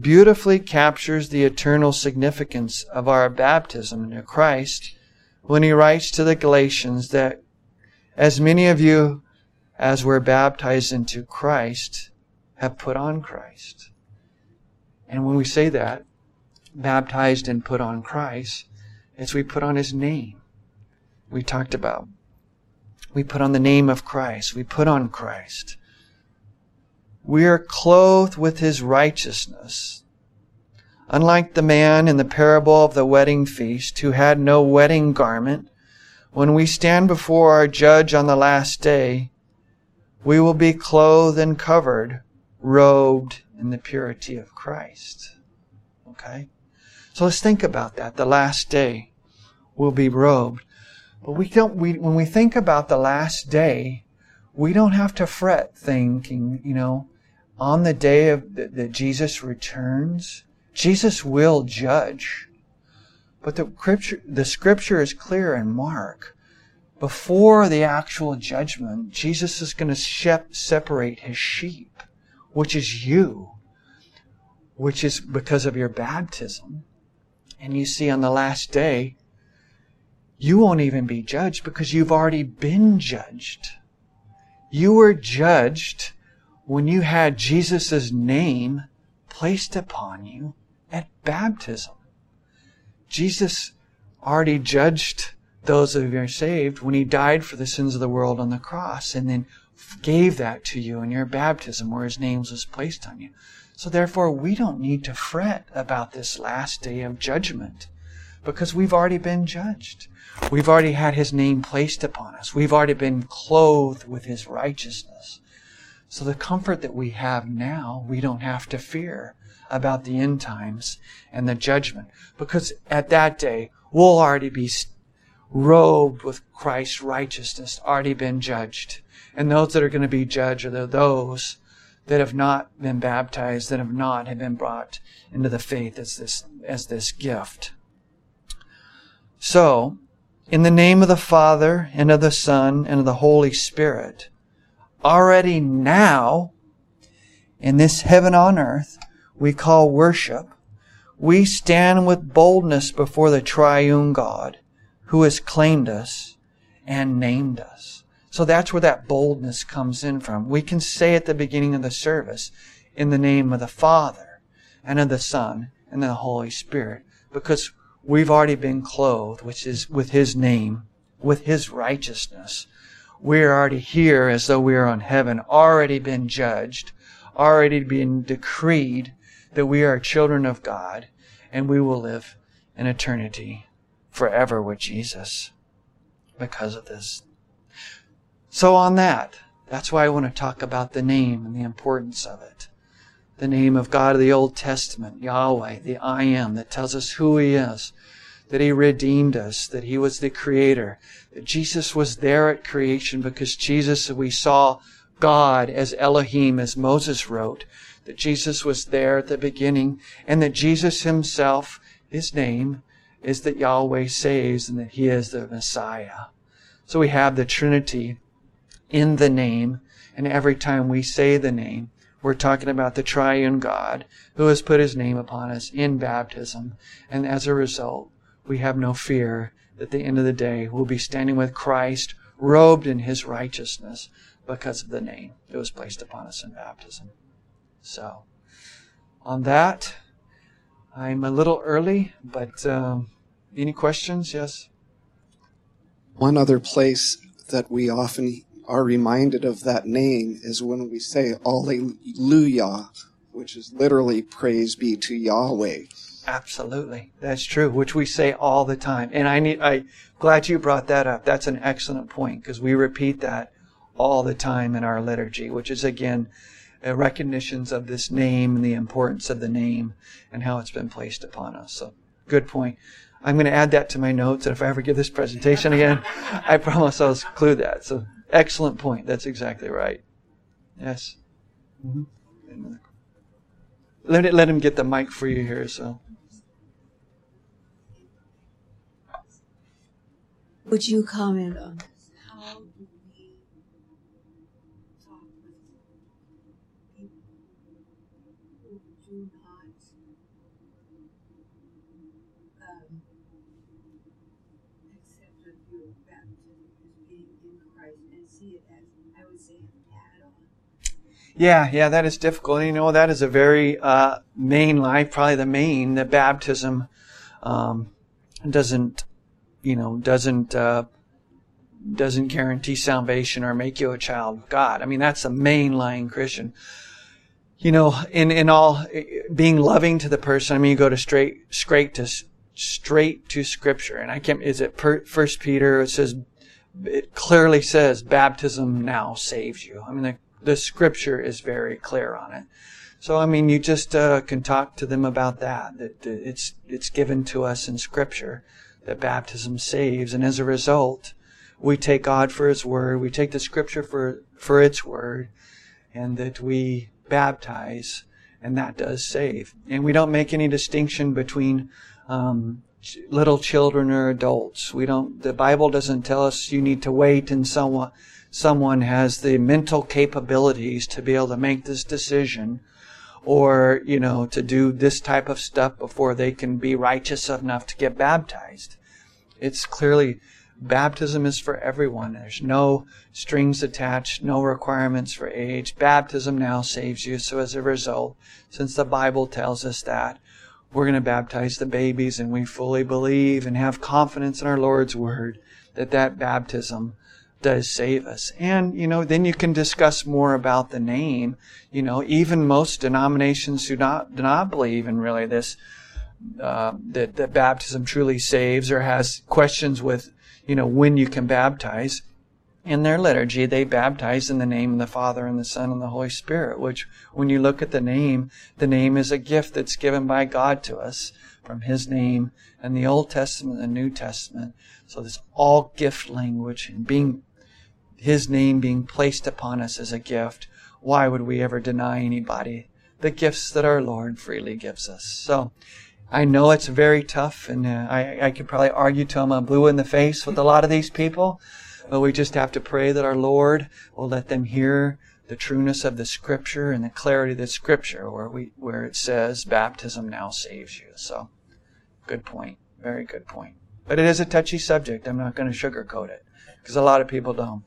beautifully captures the eternal significance of our baptism into Christ when he writes to the Galatians that as many of you as were baptized into Christ have put on Christ. And when we say that, baptized and put on Christ, it's we put on His name. We talked about. We put on the name of Christ. We put on Christ. We are clothed with His righteousness. Unlike the man in the parable of the wedding feast who had no wedding garment, when we stand before our judge on the last day, we will be clothed and covered, robed in the purity of Christ. Okay? So let's think about that. The last day will be robed. But we don't, we, when we think about the last day, we don't have to fret thinking, you know, on the day of the, that Jesus returns, Jesus will judge. But the scripture, the scripture is clear in Mark. Before the actual judgment, Jesus is going to shep, separate His sheep, which is you, which is because of your baptism. And you see, on the last day, you won't even be judged because you've already been judged. You were judged when you had Jesus' name placed upon you at baptism. Jesus already judged those of you who are saved when He died for the sins of the world on the cross and then gave that to you in your baptism where His name was placed on you. So therefore, we don't need to fret about this last day of judgment because we've already been judged. We've already had His name placed upon us. We've already been clothed with His righteousness. So the comfort that we have now, we don't have to fear about the end times and the judgment. Because at that day, we'll already be robed with Christ's righteousness, already been judged. And those that are going to be judged are those that have not been baptized, that have not have been brought into the faith as this, as this gift. So, in the name of the Father, and of the Son, and of the Holy Spirit, already now, in this heaven on earth, we call worship, we stand with boldness before the triune God who has claimed us and named us. So that's where that boldness comes in from. We can say at the beginning of the service, in the name of the Father and of the Son and the Holy Spirit, because we've already been clothed, which is with His name, with His righteousness. We're already here as though we are on heaven, already been judged, already been decreed that we are children of God and we will live in eternity forever with Jesus because of this. So on that, that's why I want to talk about the name and the importance of it. The name of God of the Old Testament, Yahweh, the I Am, that tells us who He is, that He redeemed us, that He was the Creator, that Jesus was there at creation because Jesus, we saw God as Elohim, as Moses wrote, that Jesus was there at the beginning, and that Jesus Himself, His name, is that Yahweh saves and that He is the Messiah. So we have the Trinity in the name, and every time we say the name, we're talking about the triune God who has put His name upon us in baptism. And as a result, we have no fear that at the end of the day we'll be standing with Christ robed in His righteousness because of the name that was placed upon us in baptism. So, on that, I'm a little early, but um, any questions? Yes? One other place that we often are reminded of that name is when we say Alleluia, which is literally praise be to Yahweh. Absolutely. That's true, which we say all the time. And I need, I'm glad you brought that up. That's an excellent point because we repeat that all the time in our liturgy, which is, again, a recognition of this name and the importance of the name and how it's been placed upon us. So, good point. I'm going to add that to my notes. And if I ever give this presentation again, I promise I'll include that. So, excellent point. That's exactly right. Yes. Mm-hmm. Let it, let him get the mic for you here. So, would you comment on this? How do we talk with people who do not um, accept the view of baptism as being in Christ and see it as, I would say, an add-on? Yeah, yeah, that is difficult. You know, that is a very uh, main life, probably the main, that baptism um, doesn't, you know, doesn't uh, doesn't guarantee salvation or make you a child of God. I mean, that's a mainline Christian. You know, in in all being loving to the person. I mean, you go to straight straight to straight to Scripture, and I can't. Is it per, First Peter? It says, it clearly says, baptism now saves you. I mean, the The Scripture is very clear on it. So, I mean, you just uh, can talk to them about that, that it's it's given to us in Scripture, that baptism saves. And as a result, we take God for His Word, we take the Scripture for, for its Word, and that we baptize, and that does save. And we don't make any distinction between um, little children or adults. We don't. The Bible doesn't tell us you need to wait and so on. Someone has the mental capabilities to be able to make this decision or, you know, to do this type of stuff before they can be righteous enough to get baptized. It's clearly, baptism is for everyone. There's no strings attached, no requirements for age. Baptism now saves you. So as a result, since the Bible tells us that, we're going to baptize the babies, and we fully believe and have confidence in our Lord's Word that that baptism does save us. And, you know, then you can discuss more about the name. You know, even most denominations who not, do not believe in really this, uh, that, that baptism truly saves or has questions with, you know, when you can baptize. In their liturgy, they baptize in the name of the Father and the Son and the Holy Spirit, which when you look at the name, the name is a gift that's given by God to us from His name and the Old Testament and the New Testament. So this all gift language and being His name being placed upon us as a gift, why would we ever deny anybody the gifts that our Lord freely gives us? So I know it's very tough, and uh, I, I could probably argue till I'm blue in the face with a lot of these people, but we just have to pray that our Lord will let them hear the trueness of the Scripture and the clarity of the Scripture where, we, where it says baptism now saves you. So good point. Very good point. But it is a touchy subject. I'm not going to sugarcoat it because a lot of people don't.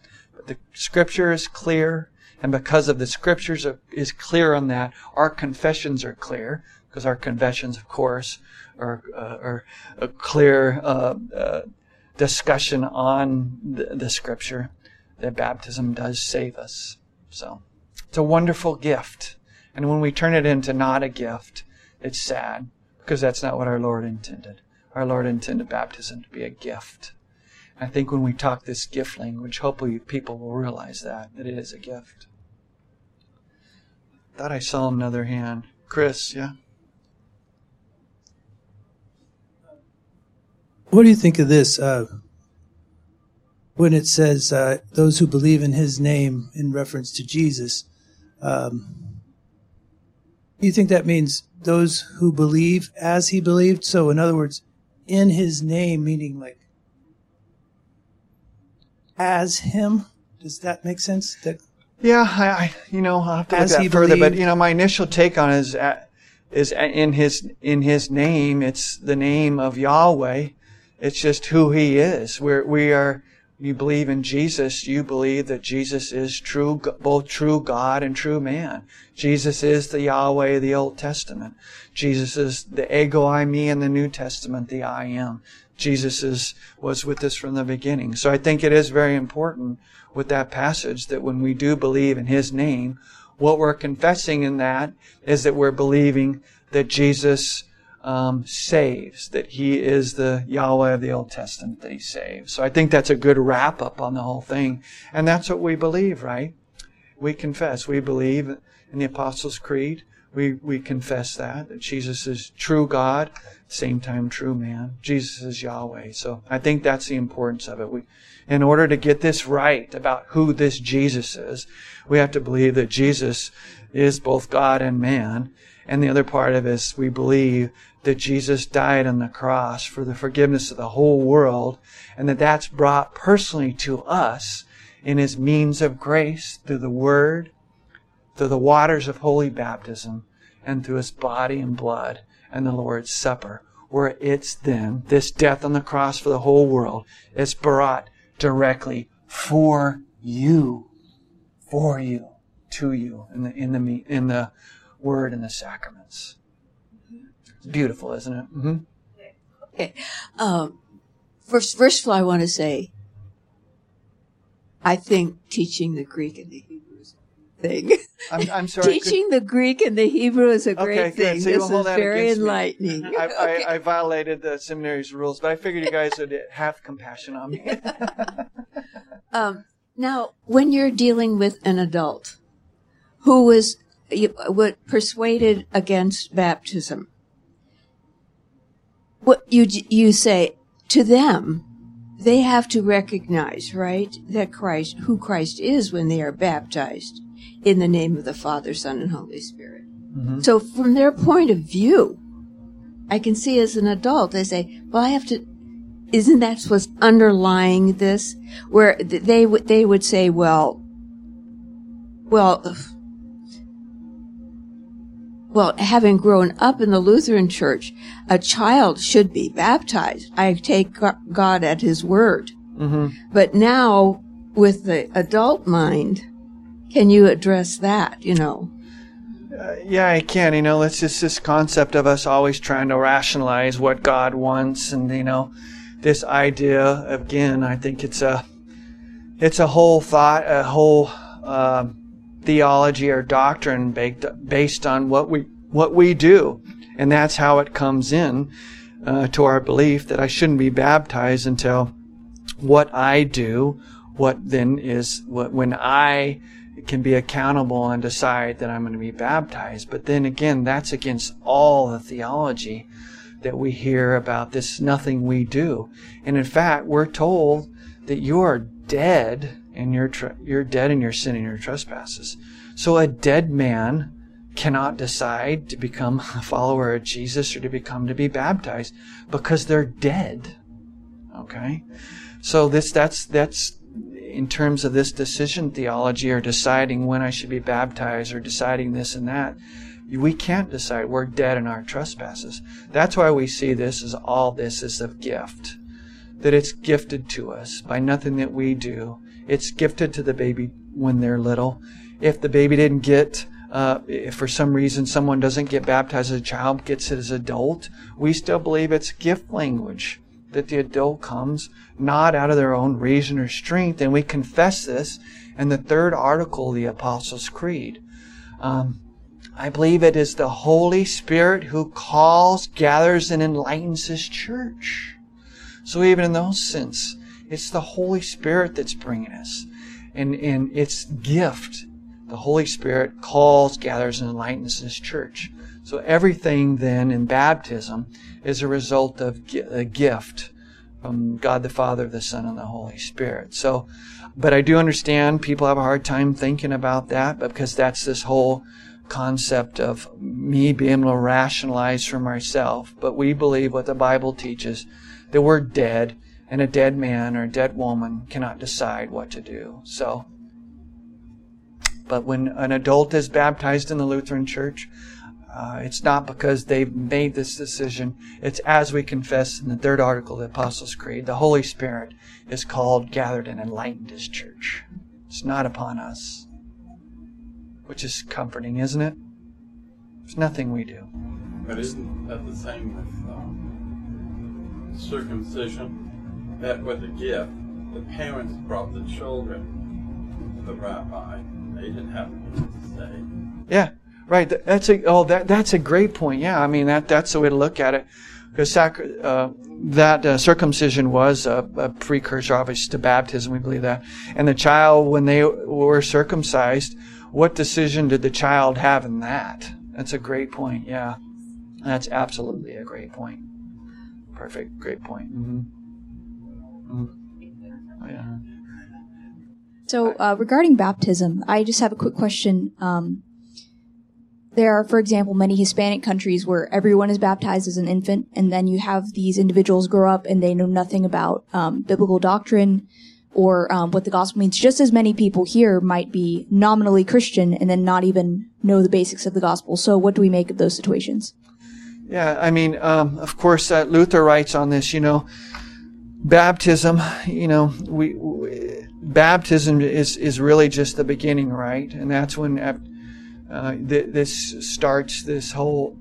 The Scripture is clear, and because of the Scriptures is clear on that, our confessions are clear, because our confessions, of course, are, uh, are a clear uh, uh, discussion on the, the Scripture that baptism does save us. So it's a wonderful gift. And when we turn it into not a gift, It's sad because that's not what our Lord intended. Our Lord intended baptism to be a gift. I think when we talk this gift language, hopefully people will realize that, that it is a gift. I thought I saw another hand. Chris, yeah? What do you think of this? Uh, when it says, uh, those who believe in his name, in reference to Jesus, um, you think that means those who believe as he believed? So in other words, in his name, meaning like, as him? Does that make sense? That yeah, I, I you know, I'll have to look that further, believed. But you know, my initial take on it is at, is in his in his name, it's the name of Yahweh. It's just who he is. We're, we are you believe in Jesus, you believe that Jesus is true both true God and true man. Jesus is the Yahweh of the Old Testament. Jesus is the ego eimi in the New Testament, the I am. Jesus is, was with us from the beginning. So I think it is very important with that passage that when we do believe in his name, what we're confessing in that is that we're believing that Jesus um, saves, that he is the Yahweh of the Old Testament, that he saves. So I think that's a good wrap-up on the whole thing. And that's what we believe, right? We confess. We believe in the Apostles' Creed. We we confess that, that Jesus is true God, same time true man. Jesus is Yahweh. So I think that's the importance of it. We, in order to get this right about who this Jesus is, we have to believe that Jesus is both God and man. And the other part of it is we believe that Jesus died on the cross for the forgiveness of the whole world, and that that's brought personally to us in his means of grace through the Word, through the waters of holy baptism, and through his body and blood and the Lord's Supper, where it's then, this death on the cross for the whole world, is brought directly for you, for you, to you, in the, in the, in the Word and the sacraments. It's beautiful, isn't it? Mm-hmm. Okay. Um, first, first of all, I want to say, I think teaching the Greek and the Hebrew is thing. I'm, I'm sorry. Teaching could... the Greek and the Hebrew is a great okay, thing. So this is very enlightening. I, okay. I, I violated the seminary's rules, but I figured you guys would have compassion on me. um, now, when you're dealing with an adult who was you, what, persuaded against baptism, what you you say to them, they have to recognize, right, that Christ, who Christ is when they are baptized. In the name of the Father, Son, and Holy Spirit. Mm-hmm. So from their point of view, I can see as an adult, they say, well, I have to, isn't that what's underlying this? Where they would, they would say, well, well, well, having grown up in the Lutheran Church, a child should be baptized. I take God at his word. Mm-hmm. But now with the adult mind, can you address that, you know? Uh, yeah, I can. You know, it's just this concept of us always trying to rationalize what God wants. And, you know, this idea, again, I think it's a it's a whole thought, a whole uh, theology or doctrine baked, based on what we what we do. And that's how it comes in uh, to our belief that I shouldn't be baptized until what I do, what then is, what when I... can be accountable and decide that I'm going to be baptized. But then again, that's against all the theology that we hear about this nothing we do. And in fact, we're told that you are dead and you're, tr- you're dead in your sin and your trespasses. So a dead man cannot decide to become a follower of Jesus or to become, to be baptized because they're dead. Okay. So this, that's, that's, in terms of this decision theology or deciding when I should be baptized or deciding this and that, we can't decide. We're dead in our trespasses. That's why we see this as all this is a gift, that it's gifted to us by nothing that we do. It's gifted to the baby when they're little. If the baby didn't get, uh, if for some reason someone doesn't get baptized as a child, gets it as an adult, we still believe it's gift language, that the adult comes not out of their own reason or strength, and we confess this in the third article of the Apostles' Creed. Um, I believe it is the Holy Spirit who calls, gathers, and enlightens His church. So even in those sense, it's the Holy Spirit that's bringing us. And, and it's gift. The Holy Spirit calls, gathers, and enlightens His church. So everything then in baptism is a result of a gift from God the Father, the Son, and the Holy Spirit. So, but I do understand people have a hard time thinking about that, because that's this whole concept of me being able to rationalize for myself. But we believe what the Bible teaches, that we're dead, and a dead man or a dead woman cannot decide what to do. So, but when an adult is baptized in the Lutheran Church, Uh, it's not because they've made this decision. It's as we confess in the third article of the Apostles' Creed, the Holy Spirit is called, gathered, and enlightened His church. It's not upon us. Which is comforting, isn't it? It's nothing we do. But isn't that the same with um, circumcision? That with a gift, the parents brought the children to the rabbi. They didn't have anything to say. Yeah. Right. That's a oh that that's a great point. Yeah, I mean that that's the way to look at it, because sacri- uh, that uh, circumcision was a, a precursor, obviously, to baptism. We believe that. And the child, when they were circumcised, what decision did the child have in that? That's a great point. Yeah, that's absolutely a great point. Perfect. Great point. Mm-hmm. Mm-hmm. Oh, yeah. So uh, regarding baptism, I just have a quick question. Um, There are, for example, many Hispanic countries where everyone is baptized as an infant, and then you have these individuals grow up and they know nothing about um, biblical doctrine or um, what the gospel means. Just as many people here might be nominally Christian and then not even know the basics of the gospel. So what do we make of those situations? Yeah, I mean, um, of course, uh, Luther writes on this, you know, baptism, you know, we, we baptism is, is really just the beginning, right? And that's when... Uh, Uh, th- this starts this whole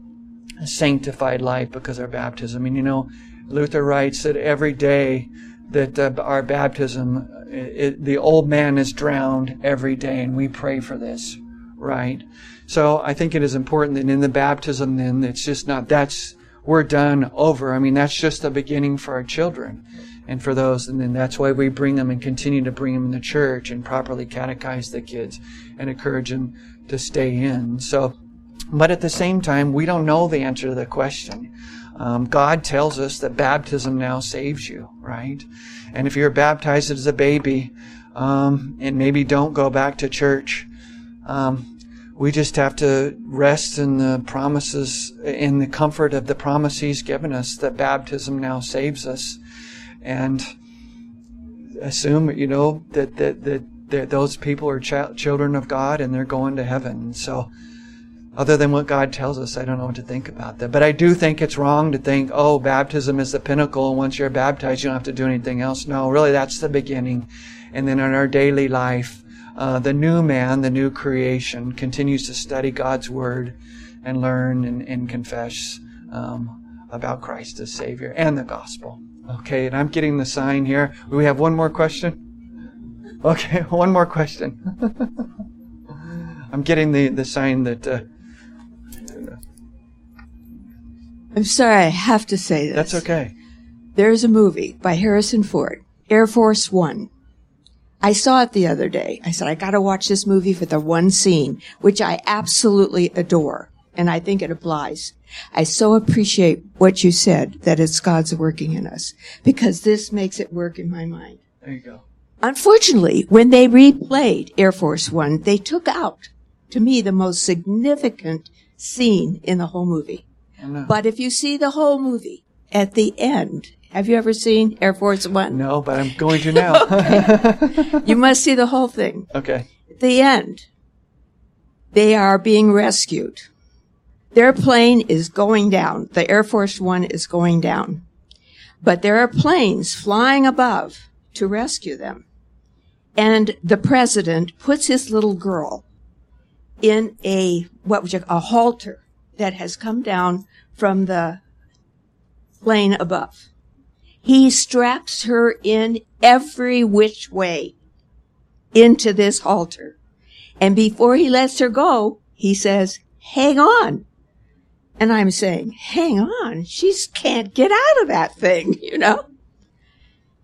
sanctified life because of our baptism. And you know, Luther writes that every day that uh, our baptism, it, the old man is drowned every day, and we pray for this, right? So I think it is important that in the baptism, then, it's just not, that's, we're done, over. I mean, that's just the beginning for our children and for those, and then that's why we bring them and continue to bring them in the church and properly catechize the kids and encourage them to stay in. So, but at the same time, we don't know the answer to the question. Um, God tells us that baptism now saves you, right? And if you're baptized as a baby, um, and maybe don't go back to church, um, we just have to rest in the promises, in the comfort of the promise He's given us, that baptism now saves us, and assume, you know, that that that those people are ch- children of God and they're going to heaven. So other than what God tells us, I don't know what to think about that. But I do think it's wrong to think, oh, baptism is the pinnacle, and once you're baptized, you don't have to do anything else. No, really, that's the beginning. And then in our daily life, uh, the new man, the new creation, continues to study God's Word and learn and, and confess um, about Christ as Savior and the gospel. Okay, and I'm getting the sign here. We have one more question. Okay, one more question. I'm getting the, the sign that... Uh, I'm sorry, I have to say this. That's okay. There's a movie by Harrison Ford, Air Force One. I saw it the other day. I said, I got to watch this movie for the one scene, which I absolutely adore, and I think it applies. I so appreciate what you said, that it's God's working in us, because this makes it work in my mind. There you go. Unfortunately, when they replayed Air Force One, they took out, to me, the most significant scene in the whole movie. But if you see the whole movie, at the end, have you ever seen Air Force One? No, but I'm going to now. Okay. You must see the whole thing. Okay. At the end, they are being rescued. Their plane is going down. The Air Force One is going down. But there are planes flying above to rescue them. And the president puts his little girl in a, what would you, a halter that has come down from the plane above. He straps her in every which way into this halter. And before he lets her go, he says, hang on. And I'm saying, hang on, she can't get out of that thing, you know?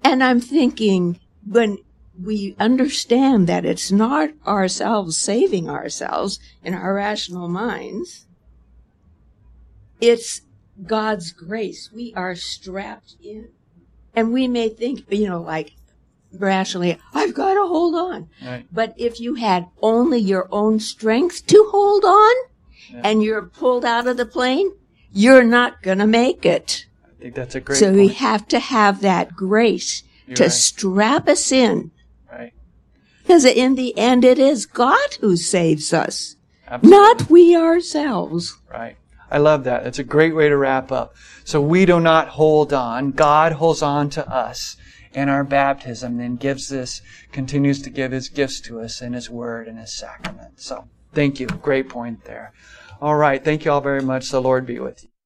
And I'm thinking, when we understand that it's not ourselves saving ourselves in our rational minds, it's God's grace. We are strapped in. And we may think, you know, like rationally, I've got to hold on. Right. But if you had only your own strength to hold on, yeah, and you're pulled out of the plane, you're not going to make it. I think that's a great So point. We have to have that grace you're to right. strap us in. Right. Because in the end, it is God who saves us, Absolutely. Not we ourselves. Right. I love that. That's a great way to wrap up. So we do not hold on. God holds on to us in our baptism, then gives this, continues to give His gifts to us in His Word and His sacrament. So thank you. Great point there. All right. Thank you all very much. The Lord be with you.